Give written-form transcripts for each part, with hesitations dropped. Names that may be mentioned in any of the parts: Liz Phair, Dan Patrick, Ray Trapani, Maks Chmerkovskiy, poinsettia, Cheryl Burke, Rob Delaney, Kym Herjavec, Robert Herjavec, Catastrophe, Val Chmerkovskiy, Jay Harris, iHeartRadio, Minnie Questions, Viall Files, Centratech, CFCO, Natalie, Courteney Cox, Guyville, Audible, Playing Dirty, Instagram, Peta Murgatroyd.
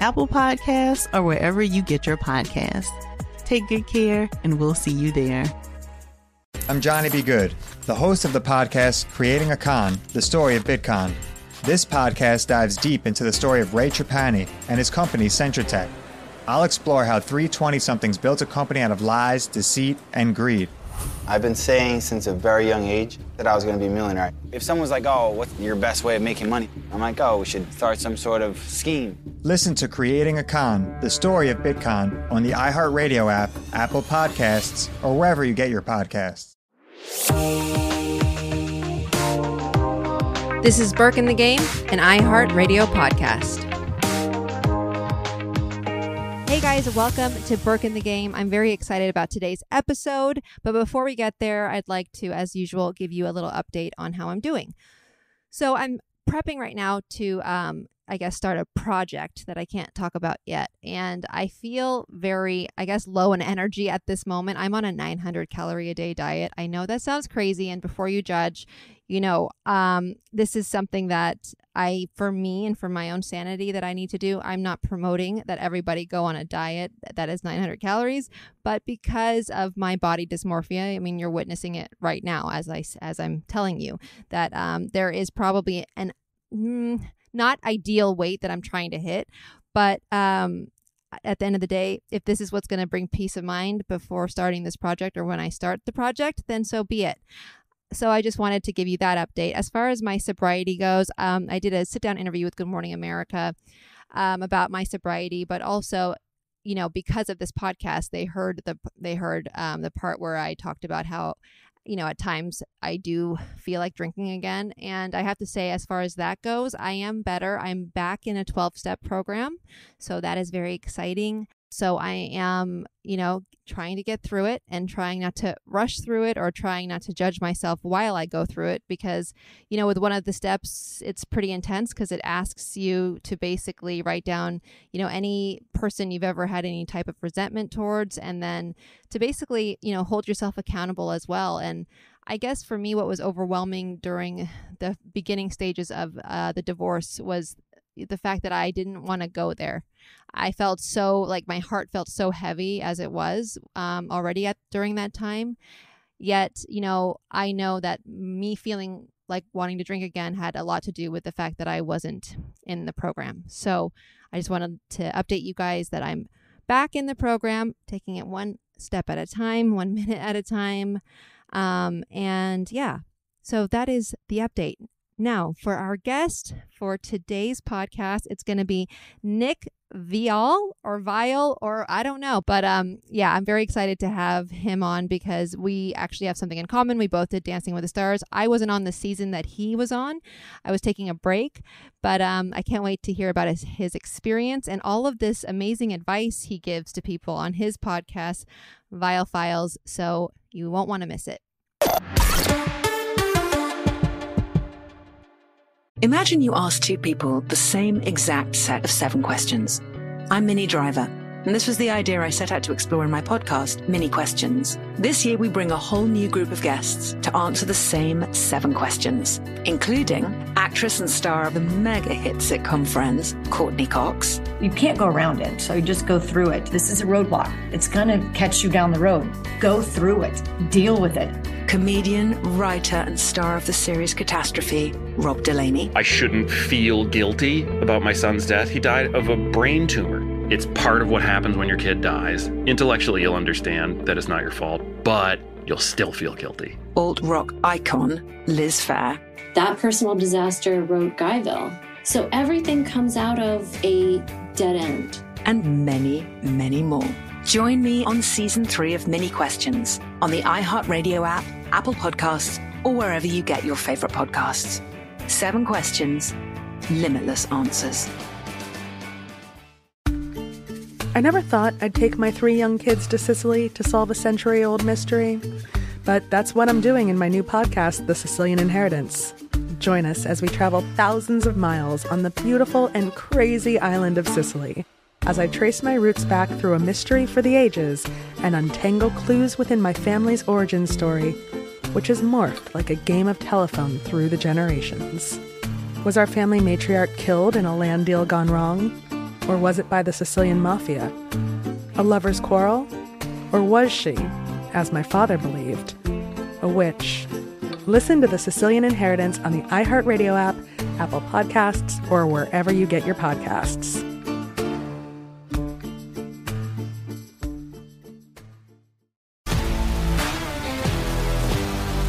Apple Podcasts, or wherever you get your podcasts. Take good care, and we'll see you there. I'm Johnny B. Good, the host of the podcast Creating a Con, the story of Bitcoin. This podcast dives deep into the story of Ray Trapani and his company Centratech. I'll explore how 320-somethings built a company out of lies, deceit, and greed. I've been saying since a very young age that I was going to be a millionaire. If someone's like, oh, what's your best way of making money? I'm like, oh, we should start some sort of scheme. Listen to Creating a Con, the story of Bitcoin, on the iHeartRadio app, Apple Podcasts, or wherever you get your podcasts. This is Burke in the Game, an iHeartRadio podcast. Hey guys, welcome to Burke in the Game. I'm very excited about today's episode, but before we get there, I'd like to, as usual, give you a little update on how I'm doing. So I'm prepping right now to, start a project that I can't talk about yet, and I feel very, low in energy at this moment. I'm on a 900-calorie-a-day diet. I know that sounds crazy, and before you judge, this is something that for me and for my own sanity that I need to do. I'm not promoting that everybody go on a diet that is 900 calories, but because of my body dysmorphia, you're witnessing it right now as I'm telling you that there is probably an not ideal weight that I'm trying to hit, but at the end of the day, if this is what's going to bring peace of mind before starting this project or when I start the project, then so be it. So I just wanted to give you that update. As far as my sobriety goes, I did a sit-down interview with Good Morning America about my sobriety, but also, because of this podcast, they heard the part where I talked about how, at times I do feel like drinking again. And I have to say, as far as that goes, I am better. I'm back in a 12-step program, so that is very exciting. So I am, trying to get through it and trying not to rush through it or trying not to judge myself while I go through it because, with one of the steps, it's pretty intense because it asks you to basically write down, any person you've ever had any type of resentment towards and then to basically, hold yourself accountable as well. And I guess for me, what was overwhelming during the beginning stages of the divorce was the fact that I didn't want to go there. I felt so like my heart felt so heavy as it was already during that time. Yet, I know that me feeling like wanting to drink again had a lot to do with the fact that I wasn't in the program. So I just wanted to update you guys that I'm back in the program, taking it one step at a time, 1 minute at a time. So that is the update. Now, for our guest for today's podcast, it's going to be Nick Viall or Viall or I don't know. But I'm very excited to have him on because we actually have something in common. We both did Dancing with the Stars. I wasn't on the season that he was on. I was taking a break, but I can't wait to hear about his experience and all of this amazing advice he gives to people on his podcast, Viall Files. So you won't want to miss it. Imagine you ask two people the same exact set of 7 questions. I'm Minnie Driver, and this was the idea I set out to explore in my podcast, Minnie Questions. This year, we bring a whole new group of guests to answer the same 7 questions, including actress and star of the mega hit sitcom Friends, Courteney Cox. You can't go around it, so you just go through it. This is a roadblock. It's going to catch you down the road. Go through it. Deal with it. Comedian, writer, and star of the series Catastrophe, Rob Delaney. I shouldn't feel guilty about my son's death. He died of a brain tumor. It's part of what happens when your kid dies. Intellectually, you'll understand that it's not your fault, but you'll still feel guilty. Alt-rock icon Liz Phair. That personal disaster wrote Guyville. So everything comes out of a dead end. And many, many more. Join me on Season 3 of Minnie Questions on the iHeartRadio app, Apple Podcasts, or wherever you get your favorite podcasts. 7 questions, limitless answers. I never thought I'd take my 3 young kids to Sicily to solve a century-old mystery, but that's what I'm doing in my new podcast, The Sicilian Inheritance. Join us as we travel thousands of miles on the beautiful and crazy island of Sicily, as I trace my roots back through a mystery for the ages and untangle clues within my family's origin story, which has morphed like a game of telephone through the generations. Was our family matriarch killed in a land deal gone wrong? Or was it by the Sicilian mafia? A lover's quarrel? Or was she, as my father believed, a witch? Listen to The Sicilian Inheritance on the iHeartRadio app, Apple Podcasts, or wherever you get your podcasts.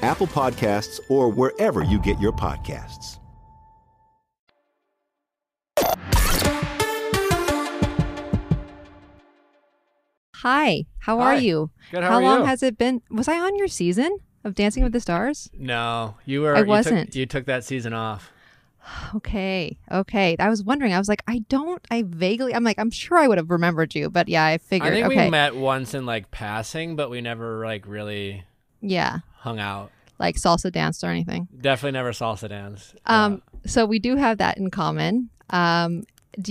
Apple Podcasts, or wherever you get your podcasts. Hi, how are you? Good, how are you? How long has it been? Was I on your season of Dancing with the Stars? No, you were. I wasn't. You took that season off. Okay. I was wondering. I was like, I'm sure I would have remembered you, but yeah, I figured. I think we met once in like passing, but we never like really. Yeah. Hung out. Like salsa danced or anything. Definitely never salsa danced. So we do have that in common. Did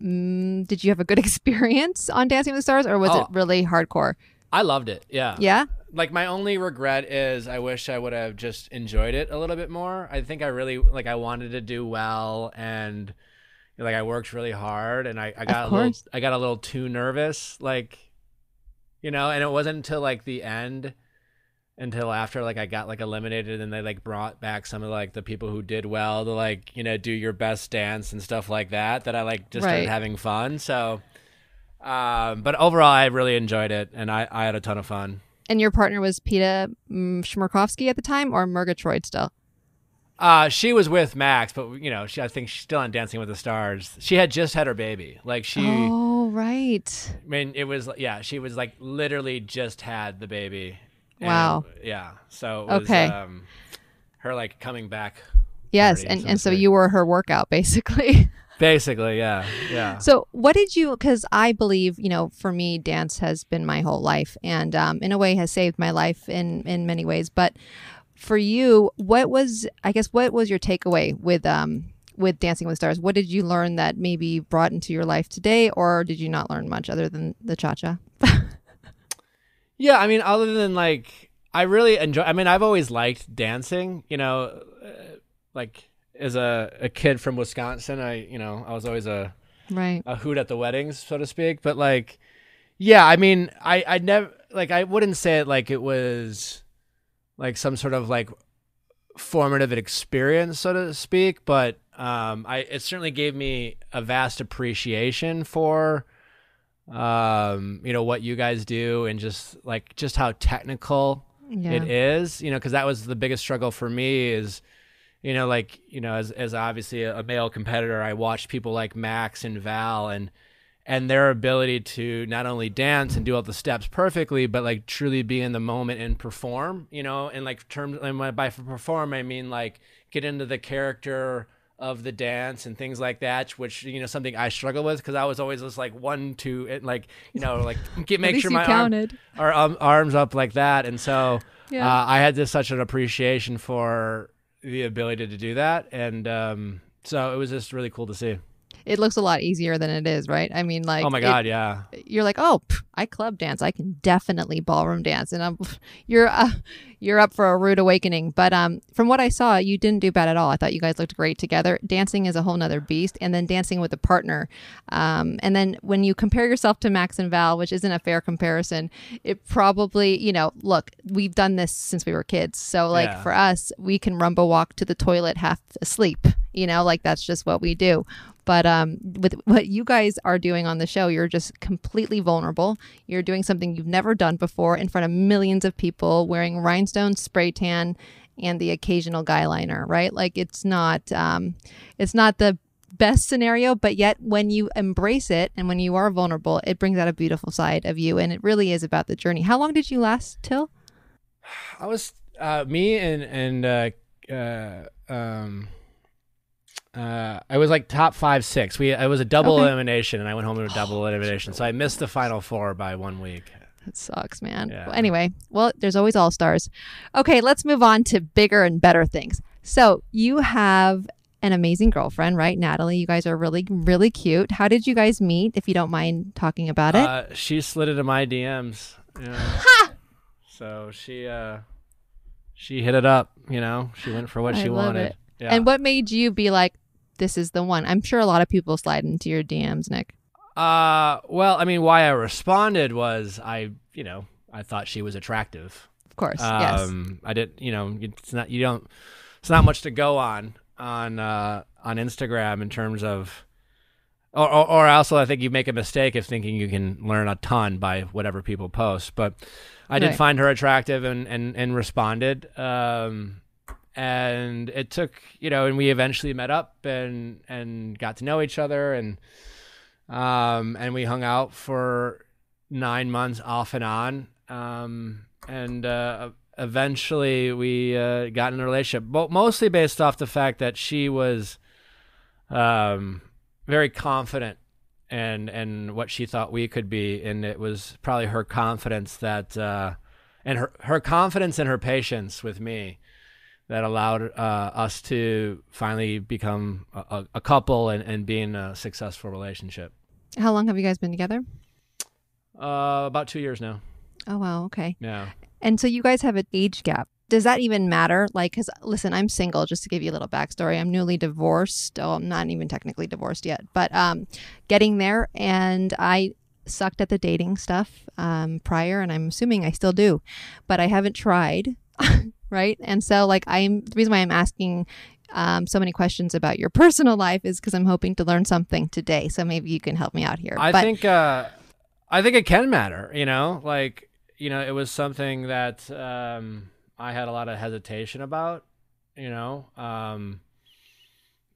you have a good experience on Dancing with the Stars, or was it really hardcore? I loved it. Yeah. Yeah. Like my only regret is I wish I would have just enjoyed it a little bit more. I think I really I wanted to do well, and like I worked really hard, and I got a little too nervous, like, you know, and it wasn't until like the end. Until after, like, I got, like, eliminated, and they, like, brought back some of, like, the people who did well to, like, you know, do your best dance and stuff like that I, like, just started having fun. So, but overall, I really enjoyed it, and I had a ton of fun. And your partner was Peta Murgatroyd at the time, or Murgatroyd still? She was with Maks, but, you know, I think she's still on Dancing with the Stars. She had just had her baby. Like, she... Oh, right. I mean, it was, yeah, she was, like, literally just had the baby. Wow. And, yeah. So it was her like coming back. Yes. Party, and so you were her workout basically. Basically. Yeah. Yeah. So what did you, because I believe, you know, for me, dance has been my whole life and in a way has saved my life in many ways. But for you, what was your takeaway with Dancing with Stars? What did you learn that maybe brought into your life today, or did you not learn much other than the cha-cha? Yeah, I mean, other than, like, I really enjoy... I mean, I've always liked dancing, you know, like, as a kid from Wisconsin, I was always a hoot at the weddings, so to speak. But, like, yeah, I mean, I never... Like, I wouldn't say it like it was, like, some sort of, like, formative experience, so to speak, but it certainly gave me a vast appreciation for... you know, what you guys do and just how technical it is, you know, because that was the biggest struggle for me is, you know, like, you know, as obviously a male competitor, I watched people like Maks and Val and their ability to not only dance and do all the steps perfectly, but like truly be in the moment and perform, you know, and like terms, and by perform, I mean like get into the character of the dance and things like that, which, you know, something I struggle with because I was always just like 1, 2, and like, you know, like make sure my arms up like that. And so I had such an appreciation for the ability to do that. And so it was just really cool to see. it looks a lot easier than it is, right? I mean, like, oh my god, yeah. You're like, oh, I club dance. I can definitely ballroom dance, and you're up for a rude awakening. But from what I saw, you didn't do bad at all. I thought you guys looked great together. Dancing is a whole nother beast, and then dancing with a partner, and then when you compare yourself to Maks and Val, which isn't a fair comparison, it probably, you know, look, we've done this since we were kids, so like for us, we can rumba walk to the toilet half asleep. You know, like that's just what we do. But with what you guys are doing on the show, you're just completely vulnerable. You're doing something you've never done before in front of millions of people, wearing rhinestone, spray tan, and the occasional guy liner, right? Like it's not the best scenario, but yet when you embrace it and when you are vulnerable, it brings out a beautiful side of you. And it really is about the journey. How long did you last till? I was me and I was like top 5-6. I was a double elimination, and I went home to a double elimination. So I missed the final four by 1 week. That sucks, man. Yeah. Well, anyway, well, there's always all stars. Okay, let's move on to bigger and better things. So you have an amazing girlfriend, right, Natalie? You guys are really, really cute. How did you guys meet, if you don't mind talking about it? She slid into my DMs. You know? Ha! So she hit it up. You know, she went for what she wanted. It. Yeah. And what made you be like, this is the one? I'm sure a lot of people slide into your DMs, Nick. Well, I mean, why I responded was I thought she was attractive. Of course, yes. I did, you know, it's not much to go on Instagram in terms of, or also I think you make a mistake of thinking you can learn a ton by whatever people post. But I did find her attractive and responded. And it took, you know, and we eventually met up and got to know each other, and we hung out for 9 months off and on, and eventually we got in a relationship, but mostly based off the fact that she was very confident and what she thought we could be, and it was probably her confidence that and her confidence and her patience with me that allowed us to finally become a couple and be in a successful relationship. How long have you guys been together? About 2 years now. Oh, wow. Okay. Yeah. And so you guys have an age gap. Does that even matter? Like, because listen, I'm single, just to give you a little backstory. I'm newly divorced. Oh, I'm not even technically divorced yet, but getting there. And I sucked at the dating stuff prior, and I'm assuming I still do, but I haven't tried. Right. And so like the reason why I'm asking so many questions about your personal life is because I'm hoping to learn something today. So maybe you can help me out here. I think it can matter, you know, like, you know, it was something that I had a lot of hesitation about, you know,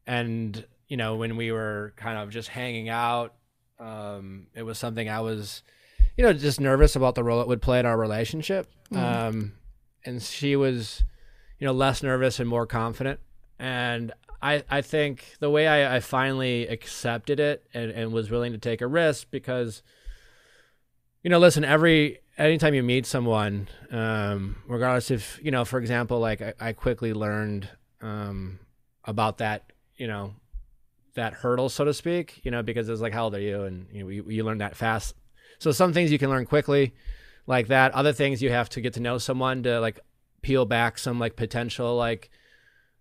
and, you know, when we were kind of just hanging out, it was something I was, you know, just nervous about the role it would play in our relationship. Mm. And she was, you know, less nervous and more confident. And I think the way I finally accepted it and was willing to take a risk, because, you know, listen, anytime you meet someone, regardless if, you know, for example, like I quickly learned about that, you know, that hurdle, so to speak, you know, because it's like, how old are you? And you know, you learn that fast. So some things you can learn quickly, like that. Other things you have to get to know someone to like peel back some like potential, like,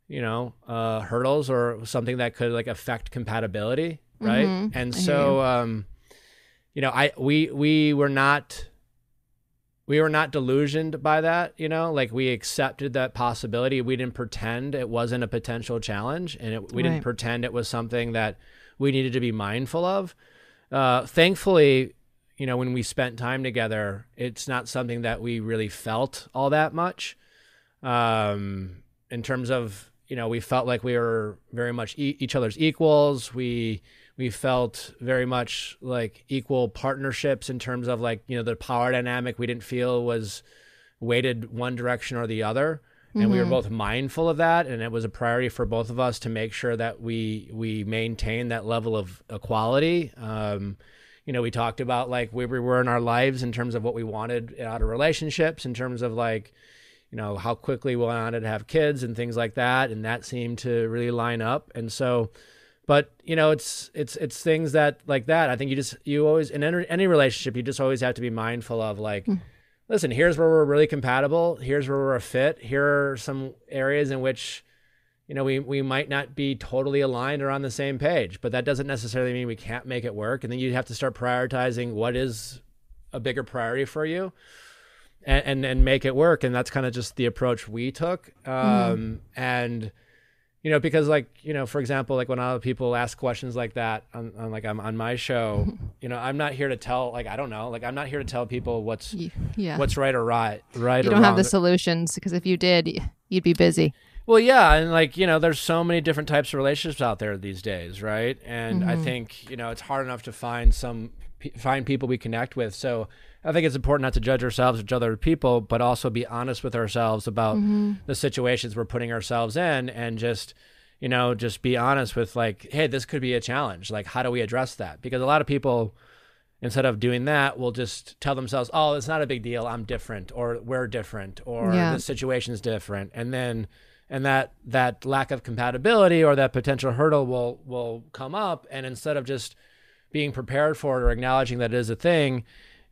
you know, hurdles or something that could like affect compatibility. Right. Mm-hmm. And so, you know, we were not delusioned by that, you know, like we accepted that possibility. We didn't pretend it wasn't a potential challenge, and we didn't pretend it was something that we needed to be mindful of. Thankfully, you know, when we spent time together, it's not something that we really felt all that much in terms of, you know, we felt like we were very much each other's equals. We felt very much like equal partnerships in terms of like, you know, the power dynamic we didn't feel was weighted one direction or the other. Mm-hmm. And we were both mindful of that. And it was a priority for both of us to make sure that we maintain that level of equality. You know, we talked about like where we were in our lives in terms of what we wanted out of relationships, in terms of like, you know, how quickly we wanted to have kids and things like that. And that seemed to really line up. And so But you know, it's things that like that. I think you always in any relationship you just always have to be mindful of like, listen, here's where we're really compatible. Here's where we're a fit. Here are some areas in which, you know, we might not be totally aligned or on the same page, but that doesn't necessarily mean we can't make it work. And then you have to start prioritizing what is a bigger priority for you, and make it work. And that's kind of just the approach we took. And you know, because like, you know, for example, like when other people ask questions like that on my show, you know, I'm not here to tell, like, I don't know, like I'm not here to tell people what's right or wrong. You don't have the solutions, because if you did, you'd be busy. Well, yeah. And like, you know, there's so many different types of relationships out there these days. Right. And I think, you know, it's hard enough to find people we connect with. So I think it's important not to judge ourselves or judge other people, but also be honest with ourselves about the situations we're putting ourselves in, and just, you know, just be honest with like, hey, this could be a challenge. Like, how do we address that? Because a lot of people, instead of doing that, will just tell themselves, oh, it's not a big deal. I'm different, or we're different, or the situation's different. And then, and that lack of compatibility or that potential hurdle will come up. And instead of just being prepared for it or acknowledging that it is a thing,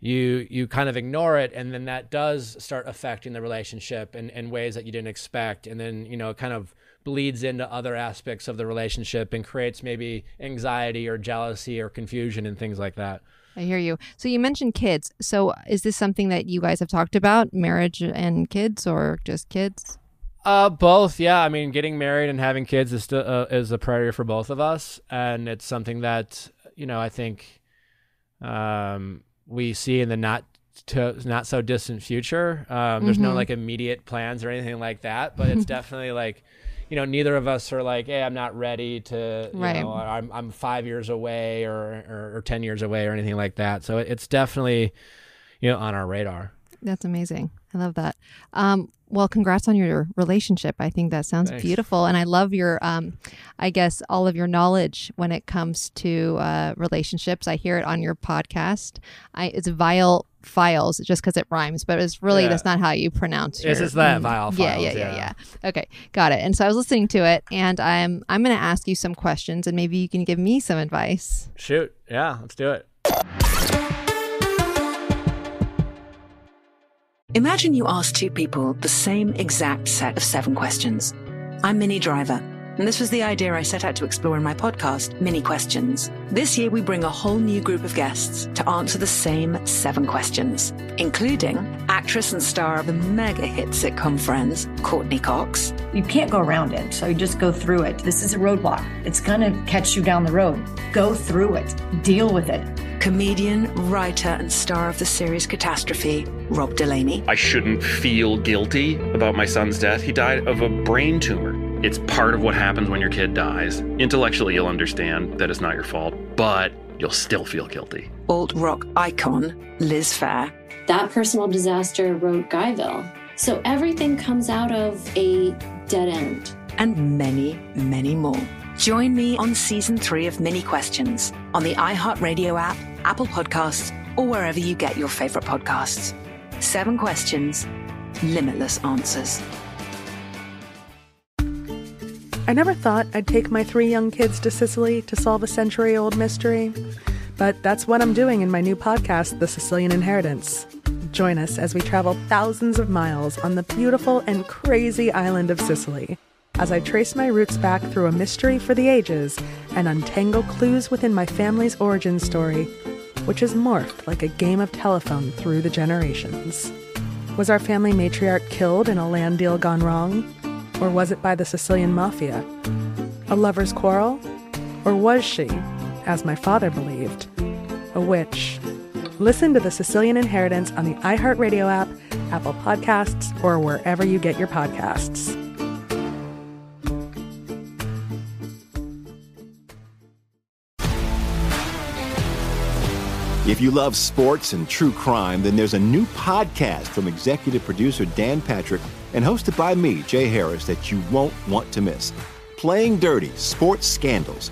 you kind of ignore it, and then that does start affecting the relationship in ways that you didn't expect. And then, you know, it kind of bleeds into other aspects of the relationship and creates maybe anxiety or jealousy or confusion and things like that. I hear you. So you mentioned kids. So is this something that you guys have talked about, marriage and kids, or just kids? Both. Yeah. I mean, getting married and having kids is still is a priority for both of us. And it's something that, you know, I think we see in the not so distant future. There's no like immediate plans or anything like that, but it's definitely like, you know, neither of us are like, hey, I'm not ready to, you know, I'm 5 years away or 10 years away or anything like that. So it's definitely, you know, on our radar. That's amazing. I love that. Well, congrats on your relationship. I think that sounds beautiful. And I love your, I guess, all of your knowledge when it comes to relationships. I hear it on your podcast. It's Viall Files, just because it rhymes, but it's really, that's not how you pronounce it. It's just that, Viall Files. Yeah. Okay, got it. And so I was listening to it, and I'm going to ask you some questions, and maybe you can give me some advice. Shoot. Yeah, let's do it. Imagine you ask two people the same exact set of 7 questions. I'm Minnie Driver, and this was the idea I set out to explore in my podcast, Minnie Questions. This year, we bring a whole new group of guests to answer the same 7 questions, including actress and star of the mega hit sitcom Friends, Courteney Cox. You can't go around it, so you just go through it. This is a roadblock. It's going to catch you down the road. Go through it. Deal with it. Comedian, writer, and star of the series Catastrophe, Rob Delaney. I shouldn't feel guilty about my son's death. He died of a brain tumor. It's part of what happens when your kid dies. Intellectually, you'll understand that it's not your fault, but you'll still feel guilty. Alt-rock icon, Liz Phair. That personal disaster wrote Guyville. So everything comes out of a dead end. And many, many more. Join me on season 3 of Minnie Questions on the iHeartRadio app, Apple Podcasts, or wherever you get your favorite podcasts. 7 questions, limitless answers. I never thought I'd take my 3 young kids to Sicily to solve a century-old mystery, but that's what I'm doing in my new podcast, The Sicilian Inheritance. Join us as we travel thousands of miles on the beautiful and crazy island of Sicily, as I trace my roots back through a mystery for the ages and untangle clues within my family's origin story, which has morphed like a game of telephone through the generations. Was our family matriarch killed in a land deal gone wrong? Or was it by the Sicilian mafia? A lover's quarrel? Or was she, as my father believed, a witch? Listen to The Sicilian Inheritance on the iHeartRadio app, Apple Podcasts, or wherever you get your podcasts. If you love sports and true crime, then there's a new podcast from executive producer Dan Patrick and hosted by me, Jay Harris, that you won't want to miss. Playing Dirty: Sports Scandals.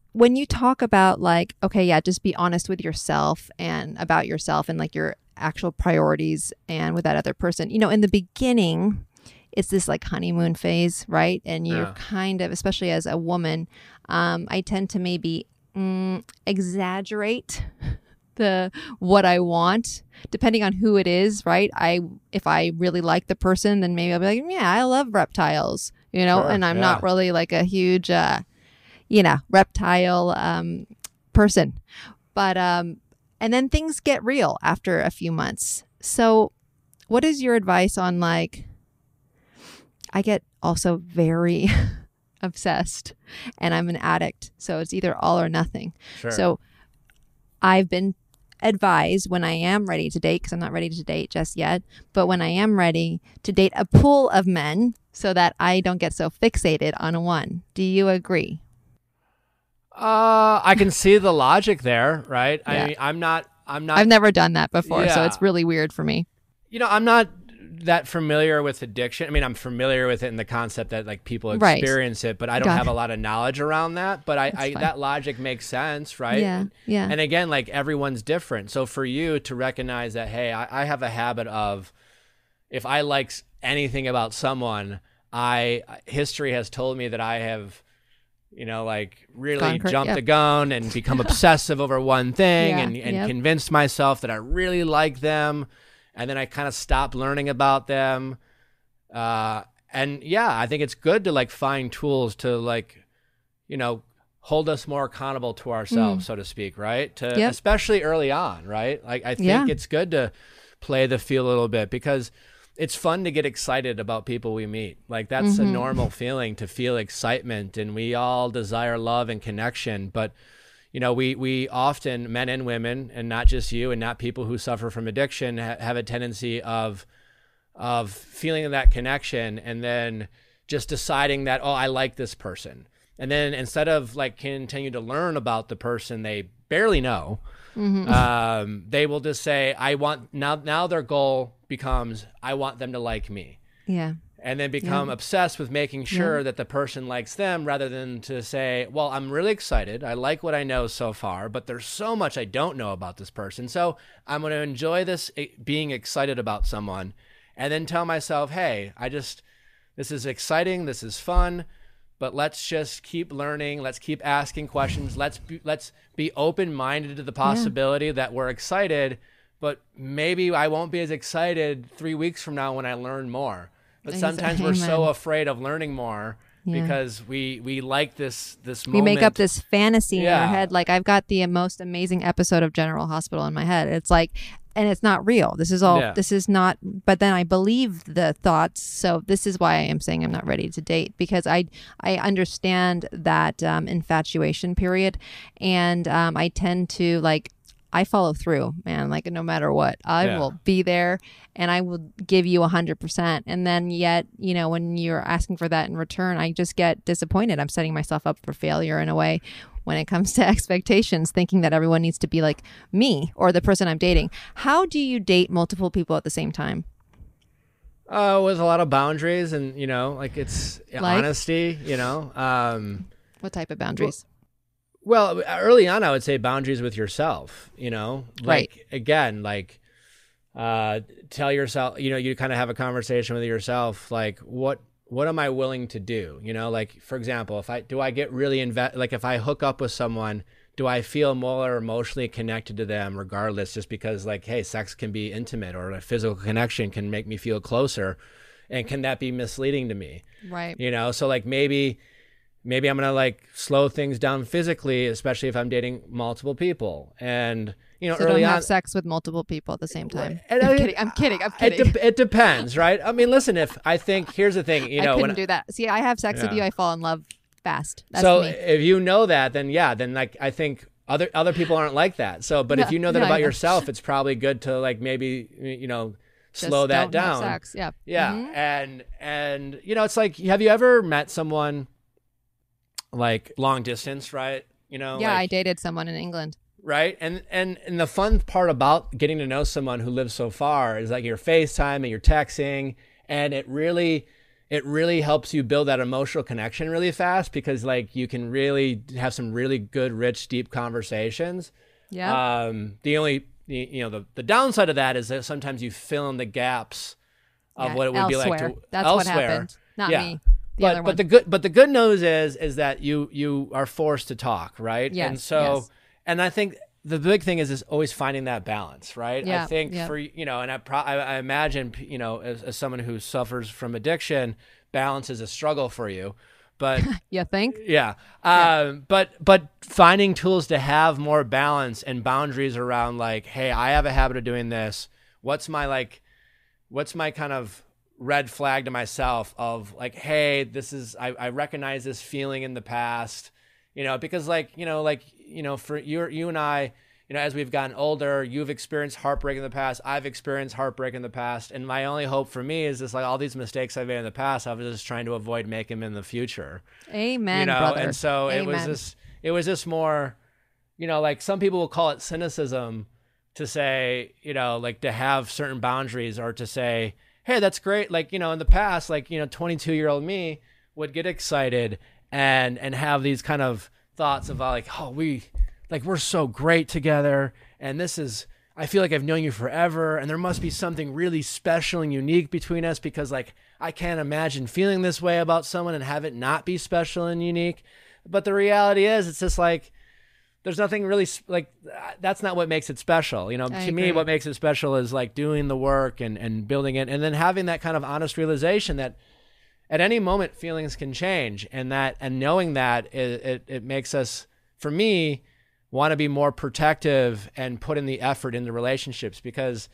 when you talk about like, okay, yeah, just be honest with yourself and about yourself and like your actual priorities and with that other person, you know, in the beginning, it's this like honeymoon phase, right? And you're kind of, especially as a woman, I tend to maybe exaggerate what I want, depending on who it is, right? If I really like the person, then maybe I'll be like, yeah, I love reptiles, you know, and I'm not really like a huge, you know, reptile person. But, and then things get real after a few months. So what is your advice on like, I get also very obsessed and I'm an addict. So it's either all or nothing. Sure. So I've been advised when I am ready to date, because I'm not ready to date just yet, but when I am ready to date a pool of men so that I don't get so fixated on one. Do you agree? I can see the logic there, right? Yeah. I mean, I'm not. I've never done that before, so it's really weird for me. You know, I'm not that familiar with addiction. I mean, I'm familiar with it in the concept that like people experience it, but I don't have a lot of knowledge around that. But I that logic makes sense, right? Yeah, yeah. And again, like everyone's different. So for you to recognize that, hey, I have a habit of, if I like anything about someone, history has told me that I have, you know, like really jumped the gun and become obsessive over one thing and convinced myself that I really like them. And then I kind of stopped learning about them. And yeah, I think it's good to like find tools to like, you know, hold us more accountable to ourselves, so to speak. Right. Especially early on. Right. Like, I think it's good to play the field a little bit because it's fun to get excited about people we meet. Like that's a normal feeling to feel excitement, and we all desire love and connection. But, you know, we often, men and women, and not just you and not people who suffer from addiction, have a tendency of feeling that connection and then just deciding that, oh, I like this person. And then instead of like continue to learn about the person they barely know, they will just say, I want, now their goal becomes, I want them to like me. Yeah. And then become obsessed with making sure that the person likes them, rather than to say, well, I'm really excited. I like what I know so far, but there's so much I don't know about this person. So I'm going to enjoy this being excited about someone, and then tell myself, hey, this is exciting. This is fun, but let's just keep learning. Let's keep asking questions. Let's be open-minded to the possibility that we're excited, but maybe I won't be as excited 3 weeks from now when I learn more. But sometimes we're so afraid of learning more because we like this moment. We make up this fantasy in our head. Like, I've got the most amazing episode of General Hospital in my head. It's like, and it's not real. This is all, this is not, but then I believe the thoughts. So this is why I am saying I'm not ready to date, because I understand that infatuation period. And I tend to like, I follow through, man, like no matter what, I will be there and I will give you 100%. And then yet, you know, when you're asking for that in return, I just get disappointed. I'm setting myself up for failure in a way when it comes to expectations, thinking that everyone needs to be like me or the person I'm dating. How do you date multiple people at the same time? With a lot of boundaries and, you know, like it's honesty, you know. What type of boundaries? Well, early on, I would say boundaries with yourself, you know, like, again, like, tell yourself, you know, you kind of have a conversation with yourself, like, what am I willing to do? You know, like, for example, do I get really like if I hook up with someone, do I feel more emotionally connected to them regardless, just because like, hey, sex can be intimate or a physical connection can make me feel closer. And can that be misleading to me? Right. You know, so like maybe I'm going to like slow things down physically, especially if I'm dating multiple people. And, you know, so early on, don't have sex with multiple people at the same time. I'm kidding. It depends, right? I mean, listen, here's the thing, you know, I couldn't do that. See, I have sex with you. I fall in love fast. That's so me. If you know that, then like, I think other people aren't like that. So, but if you know that about yourself, it's probably good to like, maybe, you know, slow that down. Have sex. Yeah. Yeah. Mm-hmm. And, you know, it's like, have you ever met someone like long distance, right? You know, yeah, like, I dated someone in England. Right. And the fun part about getting to know someone who lives so far is like you're FaceTime and you're texting, and it really helps you build that emotional connection really fast, because like you can really have some really good, rich, deep conversations. Yeah. The only, you know, the downside of that is that sometimes you fill in the gaps of what it would elsewhere. Be like to That's elsewhere. What happened. Not yeah. me. The but, other one. But the good news is that you are forced to talk, right? Yes, and so yes. And I think the big thing is always finding that balance, right? Yeah, I think yeah. for, you know, and I imagine, you know, as someone who suffers from addiction, balance is a struggle for you, but you think? Yeah. Yeah. But finding tools to have more balance and boundaries around like, hey, I have a habit of doing this. What's my kind of red flag to myself of like, hey, this is, I recognize this feeling in the past, you know, because like, for you and I, you know, as we've gotten older, you've experienced heartbreak in the past. I've experienced heartbreak in the past. And my only hope for me is just like all these mistakes I've made in the past, I was just trying to avoid making them in the future. Amen, you know? Brother. And so Amen. it was just more, you know, like some people will call it cynicism to say, you know, like to have certain boundaries or to say, hey, that's great. Like, you know, in the past, like, you know, 22-year-old me would get excited and have these kind of thoughts of like, oh, we're so great together. And this is, I feel like I've known you forever. And there must be something really special and unique between us, because like, I can't imagine feeling this way about someone and have it not be special and unique. But the reality is, it's just like, there's nothing really like that's not what makes it special. You know, I to agree. Me, what makes it special is like doing the work and building it, and then having that kind of honest realization that at any moment feelings can change, and knowing that it makes us, for me, want to be more protective and put in the effort into relationships, because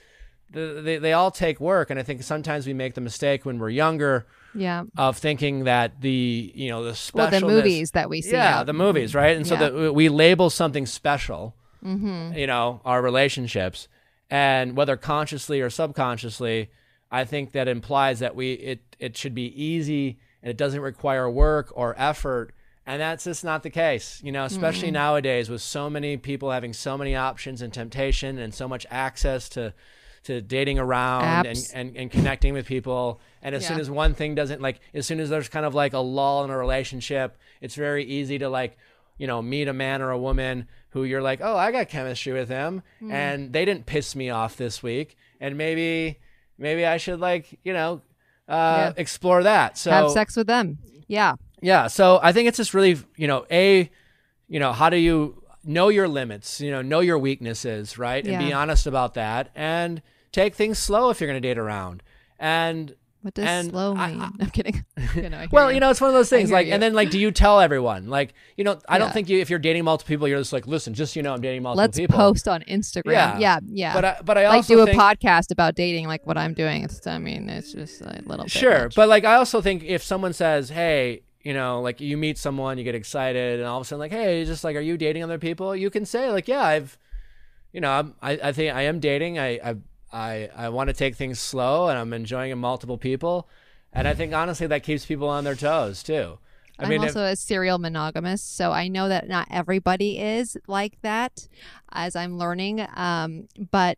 they all take work. And I think sometimes we make the mistake when we're younger yeah. of thinking that the, you know, the specialness. Well, the movies that we see. Yeah, the movies, right? And so yeah. that we label something special, mm-hmm. you know, our relationships. And whether consciously or subconsciously, I think that implies that it should be easy and it doesn't require work or effort. And that's just not the case, you know, especially mm-hmm. nowadays with so many people having so many options and temptation and so much access to dating around and connecting with people. And as yeah. soon as one thing doesn't, like, as soon as there's kind of like a lull in a relationship, it's very easy to like, you know, meet a man or a woman who you're like, oh, I got chemistry with them and they didn't piss me off this week. And maybe I should like, you know, explore that. So have sex with them. Yeah. Yeah. So I think it's just really, you know, how do you know your limits, you know your weaknesses, right? Yeah. And be honest about that. And take things slow if you're going to date around. And what does slow mean? I'm kidding. You know, well, you know, it's one of those things like, you. And then like, do you tell everyone? Like, you know, I don't think if you're dating multiple people, you're just like, listen, just, you know, I'm dating multiple people. Let's post on Instagram. Yeah. Yeah. Yeah. But I like also do a podcast about dating, like what I'm doing. It's just a little bit. Sure. Much. But like, I also think if someone says, hey, you know, like you meet someone, you get excited and all of a sudden like, hey, just like, are you dating other people? You can say like, yeah, I've, you know, I think I am dating. I want to take things slow and I'm enjoying multiple people. And I think honestly that keeps people on their toes too. I'm also a serial monogamist, so I know that not everybody is like that, as I'm learning. But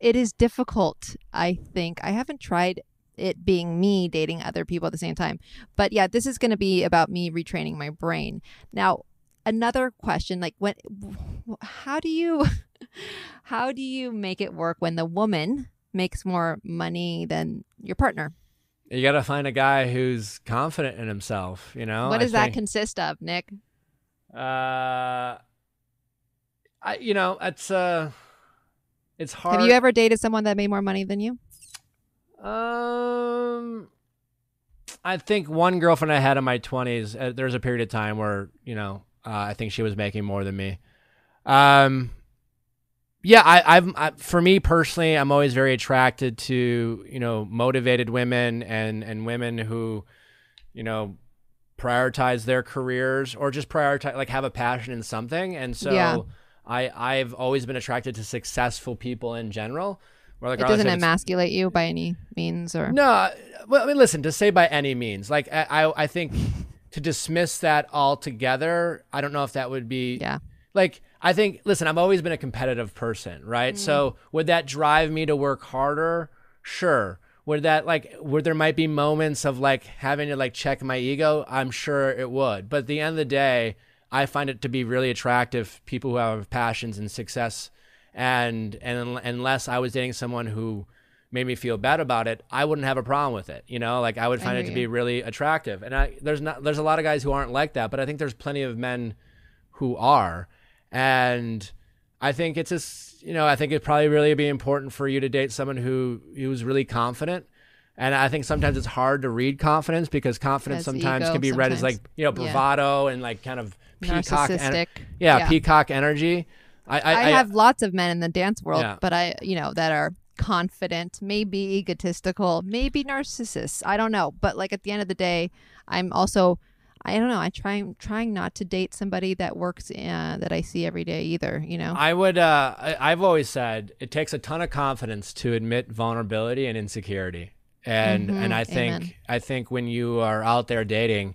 it is difficult, I think. I haven't tried it being me dating other people at the same time. But yeah, this is going to be about me retraining my brain. Now, another question, like how do you make it work when the woman makes more money than your partner? You got to find a guy who's confident in himself, you know? What does that consist of, Nick? You know, it's hard. Have you ever dated someone that made more money than you? I think one girlfriend I had in my 20s, there's a period of time where, you know, I think she was making more than me. Yeah, for me personally, I'm always very attracted to, you know, motivated women and women who, you know, prioritize their careers or just prioritize, like have a passion in something. And so yeah. I've always been attracted to successful people in general. Like, it doesn't emasculate you by any means or? No, well, I mean, listen, to say by any means, like I think... to dismiss that altogether, I don't know if that would be, like, I think, listen, I've always been a competitive person, right? Mm. So would that drive me to work harder? Sure. Would that, like, where there might be moments of like having to like check my ego? I'm sure it would. But at the end of the day, I find it to be really attractive, people who have passions and success. And unless I was dating someone who made me feel bad about it, I wouldn't have a problem with it. You know, like I would find it to be really attractive. And there's a lot of guys who aren't like that, but I think there's plenty of men who are. And I think it's just, you know, I think it'd probably really be important for you to date someone who's really confident. And I think sometimes it's hard to read confidence, because confidence sometimes can be read as like, you know, bravado and like kind of peacock, peacock energy. I have lots of men in the dance world, but that are confident, maybe egotistical, maybe narcissists. I don't know. But like at the end of the day, I'm also, I don't know, I'm trying not to date somebody that works that I see every day either, you know? I would, I've always said it takes a ton of confidence to admit vulnerability and insecurity. And I think, I think when you are out there dating,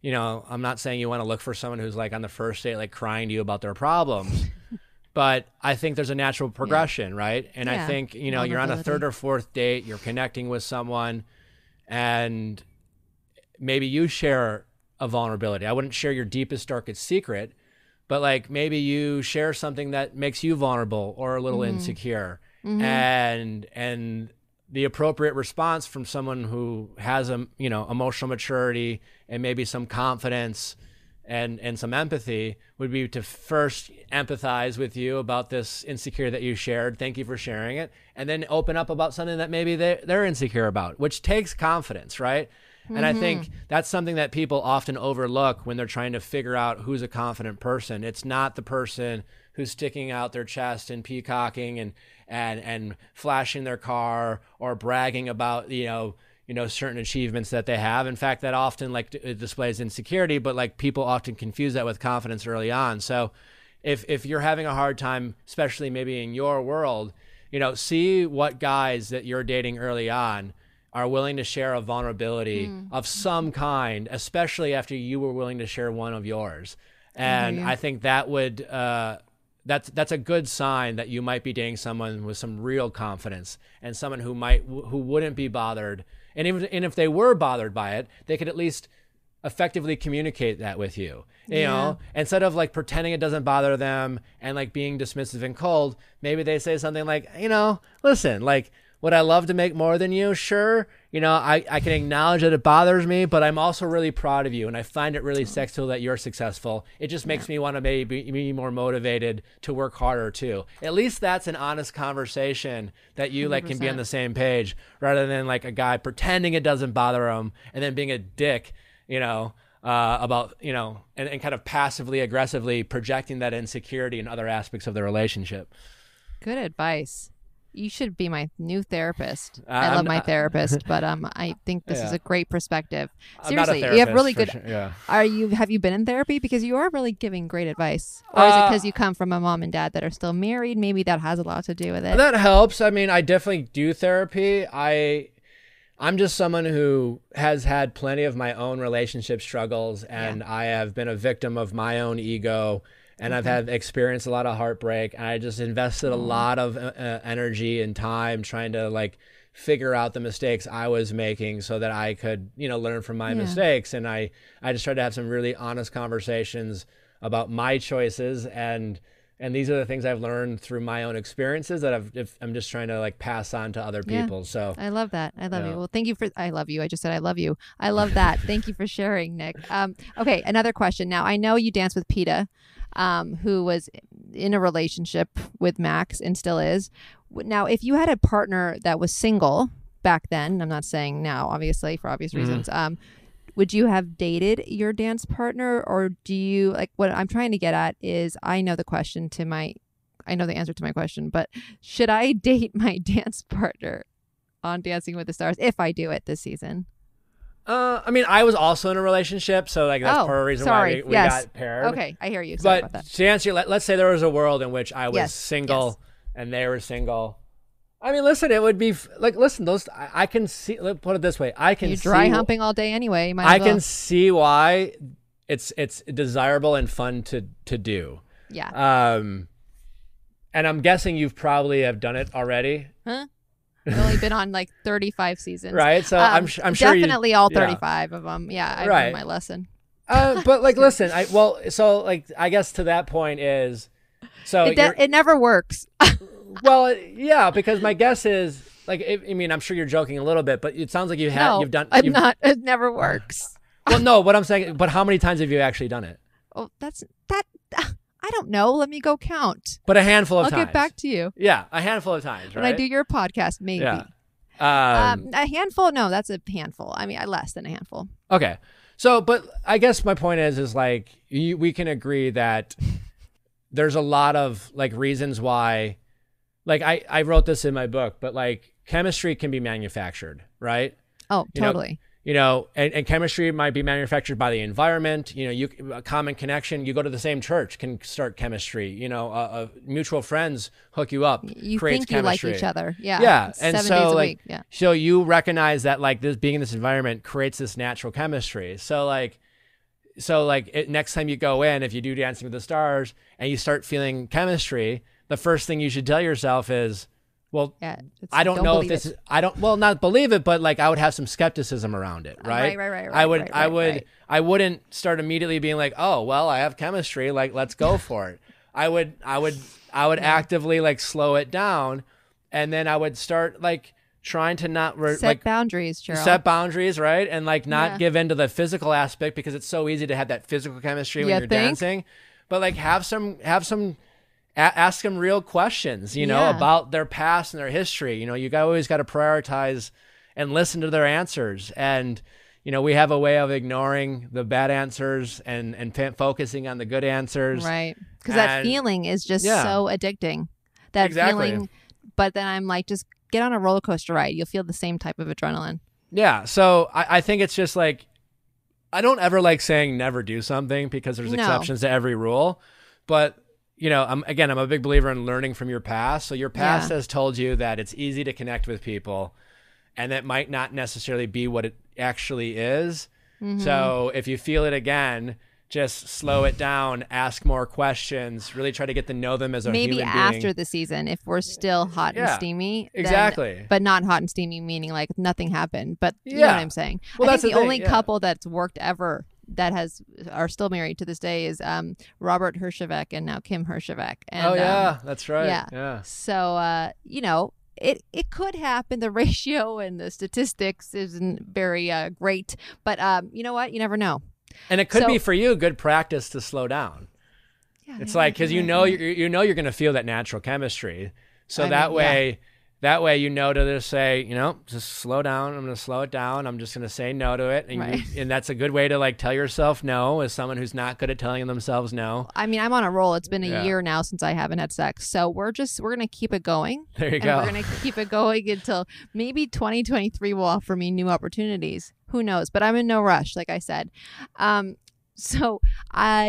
you know, I'm not saying you want to look for someone who's like on the first date, like crying to you about their problems, but I think there's a natural progression, right? And I think, you know, you're on a third or fourth date, you're connecting with someone, and maybe you share a vulnerability. I wouldn't share your deepest, darkest secret, but like maybe you share something that makes you vulnerable or a little insecure. And the appropriate response from someone who has a, you know, emotional maturity and maybe some confidence and some empathy would be to first empathize with you about this insecurity that you shared. Thank you for sharing it. And then open up about something that maybe they're insecure about, which takes confidence, right? Mm-hmm. And I think that's something that people often overlook when they're trying to figure out who's a confident person. It's not the person who's sticking out their chest and peacocking and flashing their car or bragging about, you know, certain achievements that they have. In fact, that often like it displays insecurity, but like people often confuse that with confidence early on. So if you're having a hard time, especially maybe in your world, you know, see what guys that you're dating early on are willing to share a vulnerability of some kind, especially after you were willing to share one of yours. And I think that would, that's a good sign that you might be dating someone with some real confidence and someone who wouldn't be bothered. And even if they were bothered by it, they could at least effectively communicate that with you, you know, instead of like pretending it doesn't bother them and like being dismissive and cold. Maybe they say something like, you know, listen, like, would I love to make more than you? Sure. You know, I can acknowledge that it bothers me, but I'm also really proud of you. And I find it really sexual that you're successful. It just makes me want to maybe be more motivated to work harder too. At least that's an honest conversation that you like can be on the same page, rather than like a guy pretending it doesn't bother him and then being a dick, you know, about, you know, and kind of passively aggressively projecting that insecurity in other aspects of the relationship. Good advice. You should be my new therapist. I love my therapist, but I think this is a great perspective. Seriously, you have really good. Sure. Yeah. Have you been in therapy? Because you are really giving great advice. Or is it because you come from a mom and dad that are still married? Maybe that has a lot to do with it. That helps. I mean, I definitely do therapy. I'm just someone who has had plenty of my own relationship struggles, and I have been a victim of my own ego. And I've had experienced a lot of heartbreak. And I just invested a lot of energy and time trying to like figure out the mistakes I was making so that I could, you know, learn from my mistakes. And I just tried to have some really honest conversations about my choices. And these are the things I've learned through my own experiences that I'm just trying to like pass on to other people. So I love that. I love you. Well, thank you for, I love you. I just said, I love you. I love that. Thank you for sharing, Nick. Okay. Another question. Now, I know you danced with Peta, who was in a relationship with Maks and still is. Now, if you had a partner that was single back then, I'm not saying now, obviously, for obvious reasons, would you have dated your dance partner? Or do you, like, what I'm trying to get at is I know the answer to my question, but should I date my dance partner on Dancing with the Stars if I do it this season? I mean, I was also in a relationship, so like that's part of the reason why we got paired. Okay, I hear you. Sorry about that. To answer, let's say there was a world in which I was single and they were single. I mean, listen, it would be like, listen, those, I can see, put it this way. I can dry humping all day anyway. You might as well. I can see why it's desirable and fun to do. Yeah. And I'm guessing you've probably have done it already. Huh? I've only been on like 35 seasons. Right. So I'm sure definitely all 35 of them. Yeah. I learned my lesson. But like, listen, I guess to that point is, so it never works. Well, yeah, because my guess is like, I mean, I'm sure you're joking a little bit, but it sounds like you have. No, you've done. I'm not. It never works. Well, no, what I'm saying, but how many times have you actually done it? Oh, that. I don't know. Let me go count. But a handful of times. I'll get back to you. Yeah, a handful of times. Right? When I do your podcast, maybe. Yeah. A handful. No, that's a handful. I mean, less than a handful. Okay. So, but I guess my point is like we can agree that there's a lot of like reasons why. Like I wrote this in my book, but like chemistry can be manufactured, right? Oh, totally. And chemistry might be manufactured by the environment. A common connection. You go to the same church can start chemistry. Mutual friends hook you up. You creates think you chemistry. Like each other, yeah. Yeah, and 7 days a week. Yeah. So you recognize that like this being in this environment creates this natural chemistry. So next time you go in, if you do Dancing with the Stars and you start feeling chemistry, the first thing you should tell yourself is, well, yeah, I don't know if this is, not believe it, but like I would have some skepticism around it. Right. Right. I wouldn't start immediately being like, oh, well, I have chemistry. Like, let's go for it. I would actively like slow it down. And then I would start like trying to not boundaries, Gerald. Set boundaries. Right. And like not give into the physical aspect, because it's so easy to have that physical chemistry when you're dancing, but like have some, ask them real questions, about their past and their history. You always got to prioritize and listen to their answers. And, we have a way of ignoring the bad answers and focusing on the good answers. Right. Because that feeling is just so addicting. That feeling. But then I'm like, just get on a roller coaster ride. You'll feel the same type of adrenaline. Yeah. So I think it's just like, I don't ever like saying never do something, because there's exceptions to every rule. But I'm a big believer in learning from your past. So your past has told you that it's easy to connect with people, and that might not necessarily be what it actually is. Mm-hmm. So if you feel it again, just slow it down, ask more questions, really try to get to know them as a human being. Maybe after the season, if we're still hot and steamy. Exactly. But not hot and steamy, meaning like nothing happened. But you know what I'm saying? Well, I think the only couple that's worked ever that are still married to this day is Robert Herjavec and now Kym Herjavec. And, that's right. Yeah. So, it could happen. The ratio and the statistics isn't very great, but you know what? You never know. And it could be for you good practice to slow down. Yeah, it's like, because you're going to feel that natural chemistry. So that way, to just say, just slow down. I'm going to slow it down. I'm just going to say no to it. And, and that's a good way to like tell yourself no, as someone who's not good at telling themselves no. I mean, I'm on a roll. It's been a year now since I haven't had sex. So we're going to keep it going. There you go. We're going to keep it going until maybe 2023 will offer me new opportunities. Who knows? But I'm in no rush, like I said. So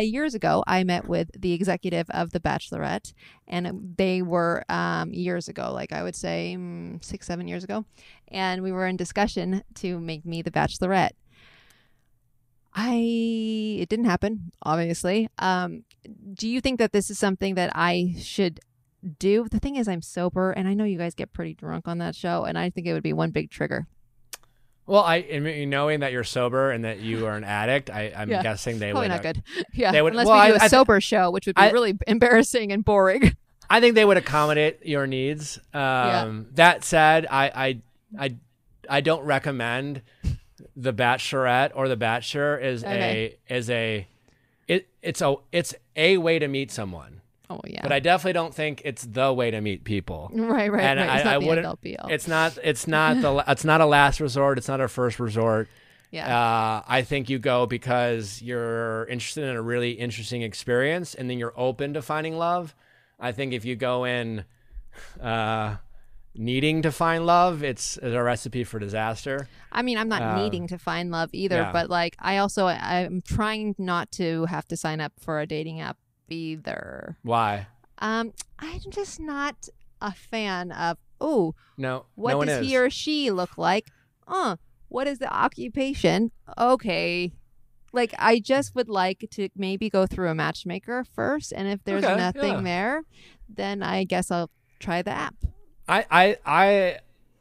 years ago, I met with the executive of The Bachelorette, and they were years ago, like I would say 6-7 years ago. And we were in discussion to make me The Bachelorette. It didn't happen, obviously. Do you think that this is something that I should do? The thing is, I'm sober, and I know you guys get pretty drunk on that show, and I think it would be one big trigger. Well, knowing that you're sober and that you are an addict, I'm guessing they probably would. Probably not good. Yeah, they would, unless we do a sober show, which would be really embarrassing and boring. I think they would accommodate your needs. That said, I don't recommend The Bachelorette or The Bachelor it's a way to meet someone. Oh yeah, but I definitely don't think it's the way to meet people. Right. And right. It's not a last resort. It's not a first resort. Yeah. I think you go because you're interested in a really interesting experience, and then you're open to finding love. I think if you go in needing to find love, it's a recipe for disaster. I mean, I'm not needing to find love either, but like I'm trying not to have to sign up for a dating app either. Why? I'm just not a fan of Oh, no. What does he or she look like? What is the occupation? Okay. Like, I just would like to maybe go through a matchmaker first. And if there's nothing there, then I guess I'll try the app. I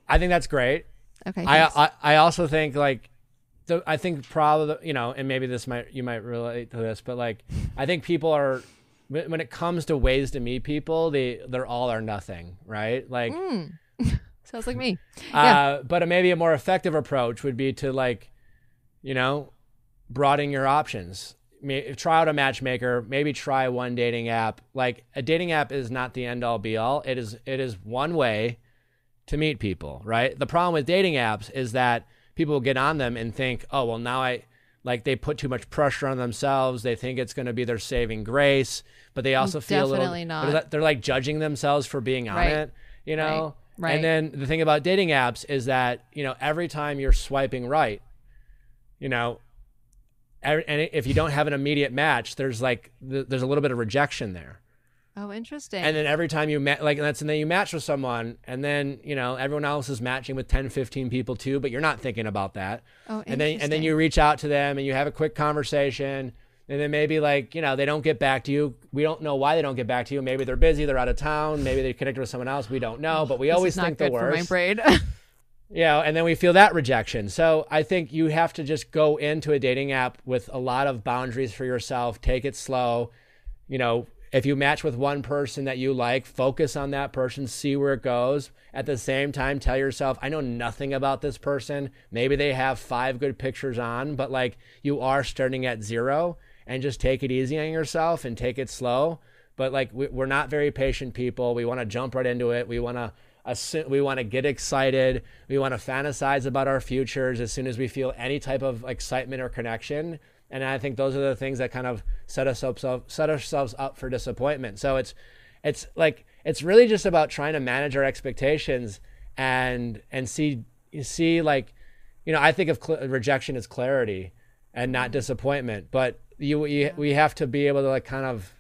think that's great. Okay. I also think, like, I think probably, you know, and maybe this you might relate to this, but like, I think people are, when it comes to ways to meet people, they're all or nothing, right? Like, sounds like me. But maybe a more effective approach would be to, like, you know, broaden your options. Try out a matchmaker, maybe try one dating app. Like, a dating app is not the end all be all. It is one way to meet people, right? The problem with dating apps is that people will get on them and think, oh, well, now they put too much pressure on themselves. They think it's going to be their saving grace, but they also feel not. They're like judging themselves for being on it, you know? Right. And then the thing about dating apps is that, you know, every time you're swiping right, you know, and if you don't have an immediate match, there's a little bit of rejection there. Oh, interesting. And then every time you you match with someone, and then, you know, everyone else is matching with 10, 15 people too, but you're not thinking about that. Oh, interesting. And then you reach out to them and you have a quick conversation, and then maybe, like, you know, they don't get back to you. We don't know why they don't get back to you. Maybe they're busy, they're out of town, maybe they connected with someone else. We don't know, but we always think the worst. For my brain. Yeah, and then we feel that rejection. So I think you have to just go into a dating app with a lot of boundaries for yourself. Take it slow, you know. If you match with one person that you like, focus on that person, see where it goes. At the same time, tell yourself, I know nothing about this person. Maybe they have 5 good pictures on, but like, you are starting at 0, and just take it easy on yourself and take it slow. But like, we're not very patient people. We want to jump right into it. We want to get excited. We want to fantasize about our futures as soon as we feel any type of excitement or connection. And I think those are the things that kind of set ourselves up for disappointment. So it's really just about trying to manage our expectations and see, like, you know, I think of rejection as clarity and not disappointment, but we have to be able to, like, kind of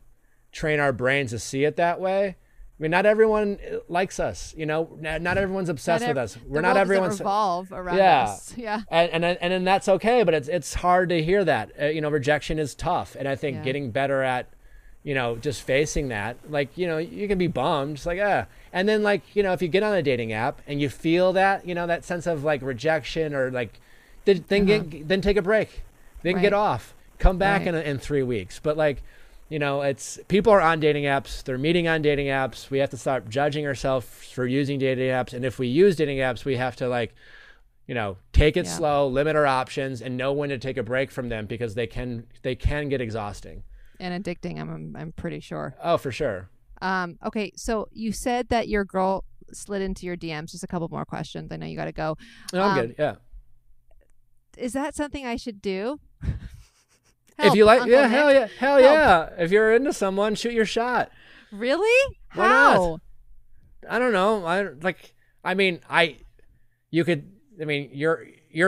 train our brains to see it that way. I mean, not everyone likes us, you know. Not everyone's obsessed with us. We're not everyone's revolve around us. Yeah, and then that's okay. But it's hard to hear that. You know, rejection is tough, and I think getting better at, you know, just facing that. Like, you know, you can be bummed, just like and then, like, you know, if you get on a dating app and you feel that, you know, that sense of, like, rejection or like, then take a break, then get off, come back in 3 weeks. But like, you know, it's, people are on dating apps. They're meeting on dating apps. We have to stop judging ourselves for using dating apps. And if we use dating apps, we have to, like, you know, take it slow, limit our options, and know when to take a break from them, because they can get exhausting and addicting. I'm pretty sure. Oh, for sure. Okay. So you said that your girl slid into your DMs. Just a couple more questions. I know you got to go. No, I'm good. Yeah. Is that something I should do? Help, if you like, Uncle Nick. Hell yeah. If you're into someone, shoot your shot. Really? How? Why not? I don't know. You're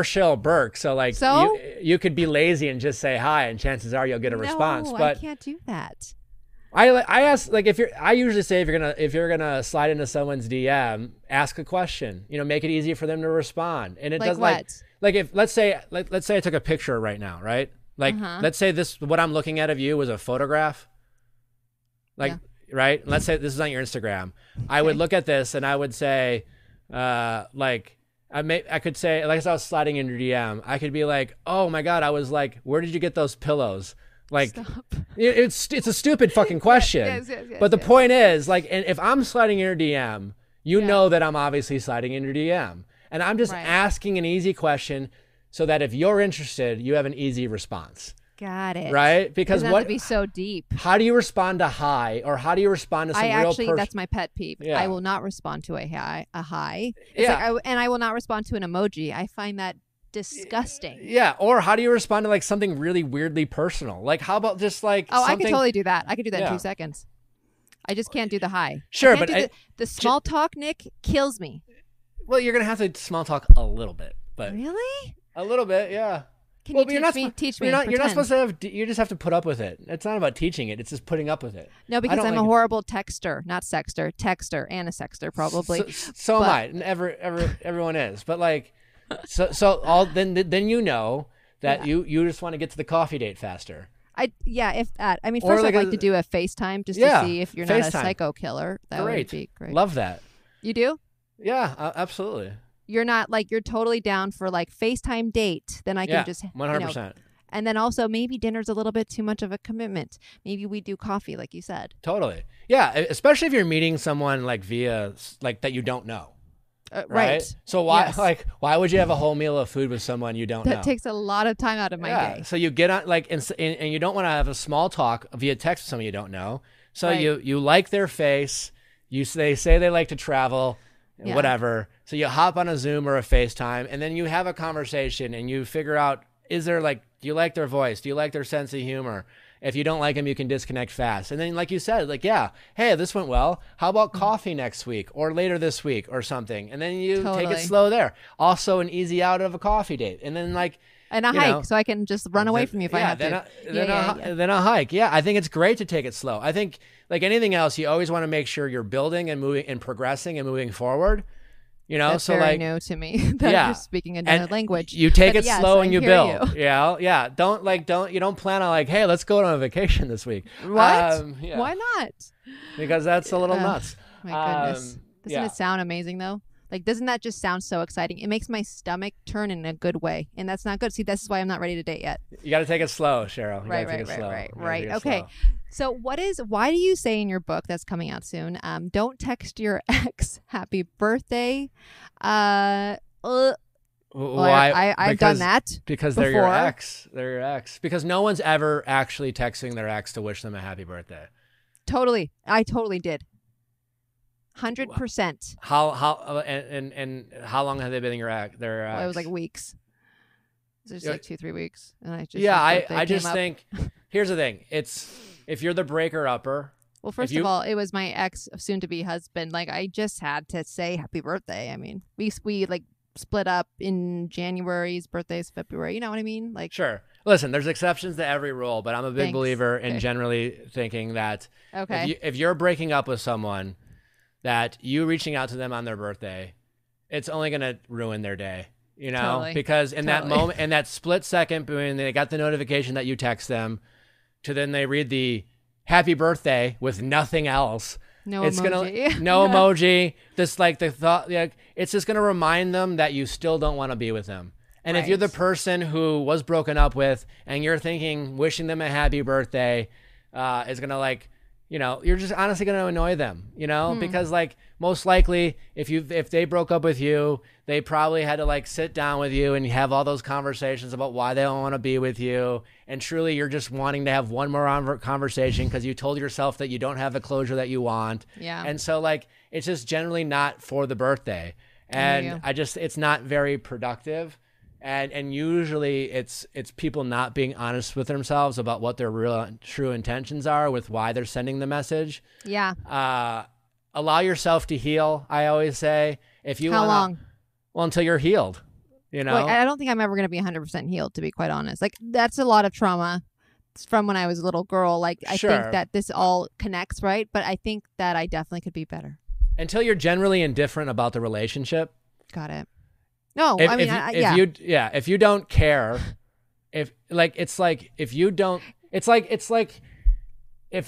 Cheryl Burke. So like, you could be lazy and just say hi, and chances are you'll get a response. But I can't do that. I ask, like, I usually say, if you're gonna slide into someone's DM, ask a question, you know, make it easy for them to respond. And it does, like if, let's say I took a picture right now, right? Like, let's say what I'm looking at of you was a photograph, like, right? Let's say this is on your Instagram. Okay. I would look at this and I would say, I was sliding into your DM, I could be like, oh my God, I was like, where did you get those pillows? Like, it's a stupid fucking question. Yes, but the point is, like, and if I'm sliding in your DM, you know that I'm obviously sliding in your DM, and I'm just asking an easy question, so that if you're interested, you have an easy response. Got it. Right? Because that would be so deep. How do you respond to hi, or how do you respond to some real person? That's my pet peeve. Yeah. I will not respond to a hi. It's like, and I will not respond to an emoji. I find that disgusting. Yeah. Or how do you respond to, like, something really weirdly personal? Like, how about just like, oh, something... I could totally do that. I could do that in 2 seconds. I just can't do the hi. Sure. But the small talk, Nick, kills me. Well, you're going to have to small talk a little bit. But really? A little bit, yeah. Can well, you teach me? Teach me. You're not supposed to have. You just have to put up with it. It's not about teaching it. It's just putting up with it. No, because I'm like a horrible texter, not sexter, texter and a sexter probably. So am I. And everyone is. But like, so all then you know that you just want to get to the coffee date faster. If that. I mean, first I'd like to do a FaceTime just to see if you're not a psycho killer. That would be great. Love that. You do? Yeah, absolutely. You're not like you're totally down for like FaceTime date. Then I can just 100%. And then also maybe dinner's a little bit too much of a commitment. Maybe we do coffee, like you said. Totally. Yeah, especially if you're meeting someone like via like that you don't know. Right. So why would you have a whole meal of food with someone you don't know? That takes a lot of time out of my day. So you get on like and you don't want to have a small talk via text with someone you don't know. So you like their face. They say they like to travel. Whatever. So you hop on a Zoom or a FaceTime and then you have a conversation and you figure out, is there like, do you like their voice? Do you like their sense of humor? If you don't like them, you can disconnect fast. And then like you said, like, hey, this went well. How about coffee next week or later this week or something? And then you take it slow there. Also an easy out of a coffee date. And then like, and a hike, so I can just run away from you if I have to. Then a hike. Yeah, I think it's great to take it slow. I think, like anything else, you always want to make sure you're building and moving and progressing and moving forward. You know, that's so very like new to me that you're speaking another language. You take it slow and you build. Yeah, yeah. Don't plan on like, hey, let's go on a vacation this week. What? Why not? Because that's a little nuts. My goodness, doesn't it sound amazing though? Like, doesn't that just sound so exciting? It makes my stomach turn in a good way. And that's not good. See, this is why I'm not ready to date yet. You got to take it slow, Cheryl. Right. Okay. Slow. So why do you say in your book that's coming out soon, don't text your ex happy birthday? I've done that because before. They're your ex. Because no one's ever actually texting their ex to wish them a happy birthday. Totally. I totally did. 100%. And how long have they been in your act? Well, it was like weeks. It was just like 2-3 weeks, and I just I just think here's the thing: it's if you're the breaker upper. Well, first of all, it was my ex, soon to be husband. Like I just had to say happy birthday. I mean, we like split up in January's birthday's February. You know what I mean? Like sure. Listen, there's exceptions to every rule, but I'm a big believer in generally thinking that if you're breaking up with someone. That you reaching out to them on their birthday, it's only going to ruin their day, you know, because in that moment, in that split second between they got the notification that you text them to then they read the happy birthday with nothing else. No emoji. Just like the thought, like, it's just going to remind them that you still don't want to be with them. And if you're the person who was broken up with and you're thinking, wishing them a happy birthday is going to like, you know, you're just honestly going to annoy them, you know, because like most likely if they broke up with you, they probably had to like sit down with you and have all those conversations about why they don't want to be with you. And truly you're just wanting to have one more conversation because you told yourself that you don't have the closure that you want. Yeah. And so like, it's just generally not for the birthday. And it's not very productive. And usually it's people not being honest with themselves about what their real true intentions are with why they're sending the message. Yeah. Allow yourself to heal. I always say if you how long? Well, until you're healed. You know, I don't think I'm ever going to be 100% healed, to be quite honest. Like that's a lot of trauma from when I was a little girl. Like I think that this all connects. Right. But I think that I definitely could be better until you're generally indifferent about the relationship. Got it. No, I mean, if you don't care, it's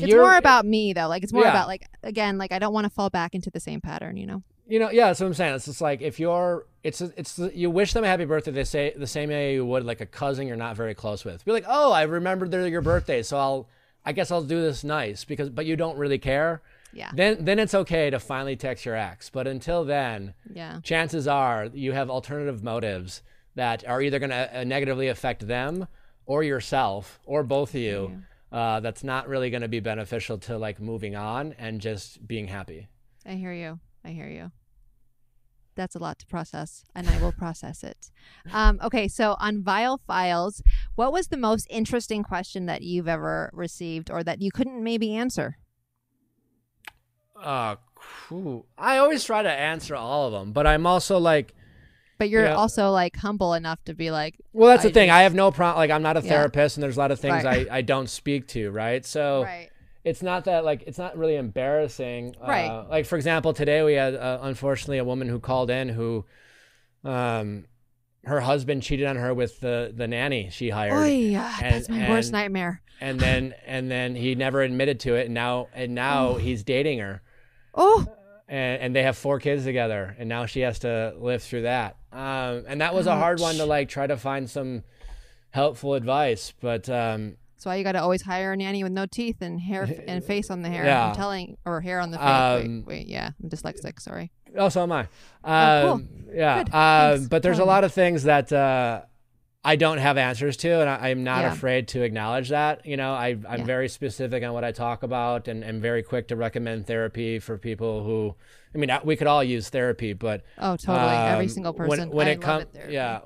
more about me though. Like it's more about like, again, like I don't want to fall back into the same pattern, you know? You know? Yeah. That's what I'm saying. It's just like, you wish them a happy birthday. They say the same way you would like a cousin you're not very close with. Be like, oh, I remembered they're your birthday. So I guess I'll do this nice but you don't really care. Yeah. Then it's okay to finally text your ex. But until then, chances are you have alternative motives that are either going to negatively affect them or yourself or both of you. That's not really going to be beneficial to like moving on and just being happy. I hear you. That's a lot to process, and I will process it. Okay, so on Viall Files, what was the most interesting question that you've ever received or that you couldn't maybe answer? I always try to answer all of them, but I'm also like, But you're also like humble enough to be like, well, that's the thing. I have no problem. Like, I'm not a therapist, and there's a lot of things I don't speak to. Right. So it's not that, like, it's not really embarrassing. Like, for example, today we had, unfortunately, a woman who called in who, her husband cheated on her with the nanny she hired. Oh yeah, that's my worst nightmare. And then he never admitted to it. And now he's dating her. Oh. And they have 4 kids together. And now she has to live through that. And that was a hard one to like try to find some helpful advice. But that's why you got to always hire a nanny with no teeth and hair and face on the hair. Yeah. Hair on the face. Wait, I'm dyslexic. Sorry. Oh, so am I. Cool. Yeah. But there's a lot of things that I don't have answers to, and I'm not afraid to acknowledge that. You know, I'm very specific on what I talk about, and I'm very quick to recommend therapy for people who, I mean, we could all use therapy, but oh, totally, every single person. When it comes,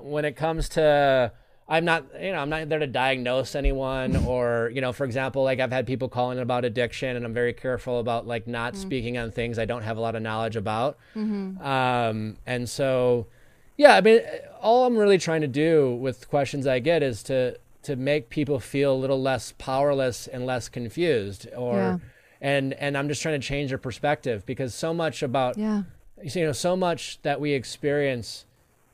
when it comes to, I'm not there to diagnose anyone, or, you know, for example, like I've had people calling about addiction, and I'm very careful about like not speaking on things I don't have a lot of knowledge about. And so, yeah, I mean, all I'm really trying to do with questions I get is to make people feel a little less powerless and less confused, or, and I'm just trying to change their perspective, because so much about, you know, so much that we experience,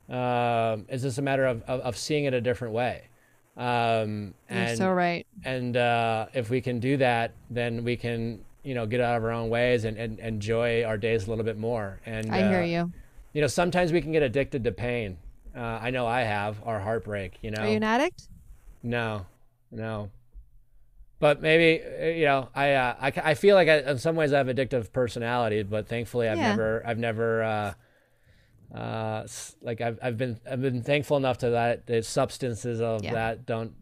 is just a matter of seeing it a different way. You're so right. And if we can do that, then we can, you know, get out of our own ways and enjoy our days a little bit more. And I hear you. You know, sometimes we can get addicted to pain. I know I have, or heartbreak, you know. Are you an addict? No. But maybe, you know, I feel like in some ways I have addictive personality, but thankfully I've been thankful enough to that the substances of that aren't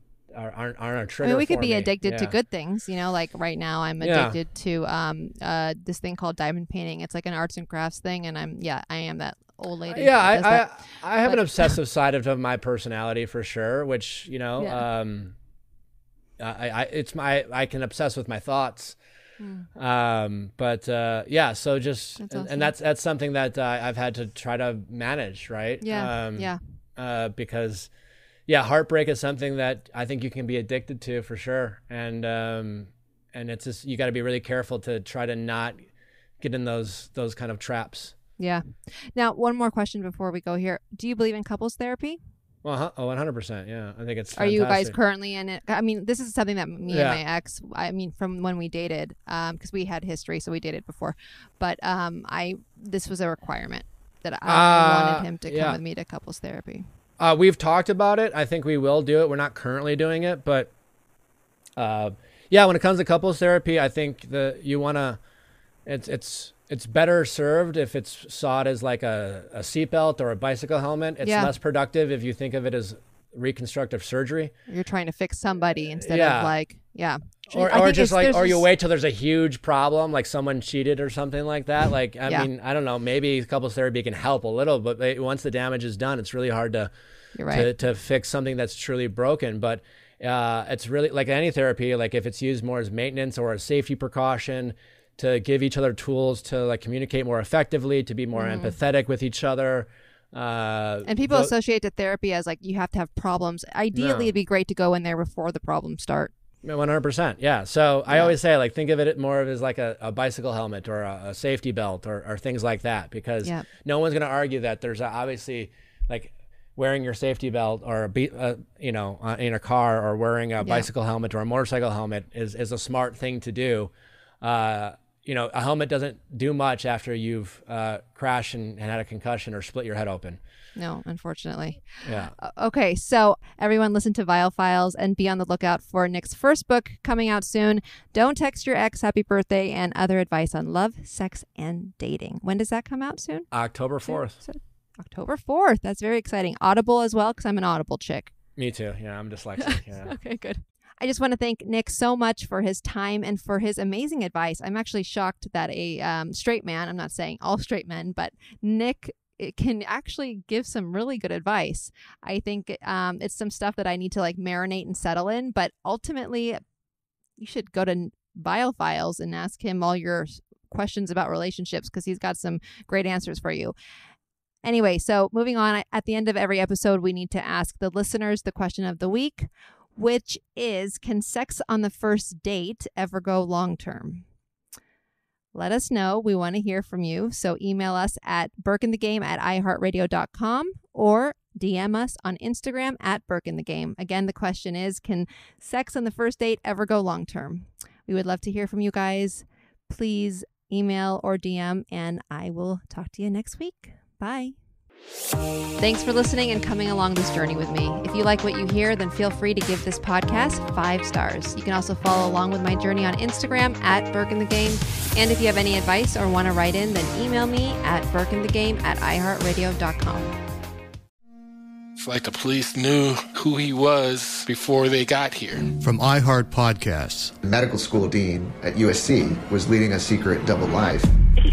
a trigger. I mean, we could be addicted to good things, you know. Like right now, I'm addicted to this thing called diamond painting. It's like an arts and crafts thing, and I am that old lady. I have an obsessive side of my personality for sure, which, you know, I can obsess with my thoughts. So just, that's awesome. And that's something that I've had to try to manage. Right. Yeah. Because heartbreak is something that I think you can be addicted to for sure. And it's just, you gotta be really careful to try to not get in those kind of traps. Yeah. Now, one more question before we go here. Do you believe in couples therapy? Well, 100%. Yeah, I think it's fantastic. Are you guys currently in it? I mean, this is something that me and my ex, I mean, from when we dated, because we had history, so we dated before. But this was a requirement that I wanted him to come with me to couples therapy. We've talked about it. I think we will do it. We're not currently doing it. But when it comes to couples therapy, I think it's better served if it's sought as like a seatbelt or a bicycle helmet. It's less productive if you think of it as reconstructive surgery. You're trying to fix somebody instead of like, Or you wait till there's a huge problem, like someone cheated or something like that. Like, I mean, I don't know, maybe couples therapy can help a little, but once the damage is done, it's really hard to fix something that's truly broken. But it's really like any therapy, like if it's used more as maintenance or a safety precaution, to give each other tools to like communicate more effectively, to be more empathetic with each other. And people associate the therapy as like, you have to have problems. Ideally, it'd be great to go in there before the problems start. 100%. Yeah. So I always say, like, think of it more of as like a bicycle helmet or a safety belt or things like that, because no one's going to argue that there's obviously like wearing your safety belt or in a car, or wearing a bicycle helmet or a motorcycle helmet is a smart thing to do. You know, a helmet doesn't do much after you've crashed and had a concussion or split your head open. No, unfortunately. Yeah. Okay, so everyone listen to Viall Files and be on the lookout for Nick's first book coming out soon, Don't Text Your Ex Happy Birthday, and other advice on love, sex, and dating. When does that come out soon? October 4th. October 4th. That's very exciting. Audible as well, because I'm an Audible chick. Me too. Yeah, I'm dyslexic. Yeah. Okay, good. I just want to thank Nick so much for his time and for his amazing advice. I'm actually shocked that a straight man, I'm not saying all straight men, but Nick can actually give some really good advice. I think it's some stuff that I need to like marinate and settle in, but ultimately you should go to Viall Files and ask him all your questions about relationships, because he's got some great answers for you. Anyway, so moving on, at the end of every episode, we need to ask the listeners the question of the week, which is, can sex on the first date ever go long term? Let us know. We want to hear from you. So email us at BurkeInTheGame@iHeartRadio.com or DM us on Instagram at BurkeInTheGame. Again, the question is, can sex on the first date ever go long term? We would love to hear from you guys. Please email or DM, and I will talk to you next week. Bye. Thanks for listening and coming along this journey with me. If you like what you hear, then feel free to give this podcast 5 stars. You can also follow along with my journey on Instagram at BurkeInTheGame. And if you have any advice or want to write in, then email me at BurkeInTheGame@iHeartRadio.com. It's like the police knew who he was before they got here. From iHeart Podcasts. The medical school dean at USC was leading a secret double life. Is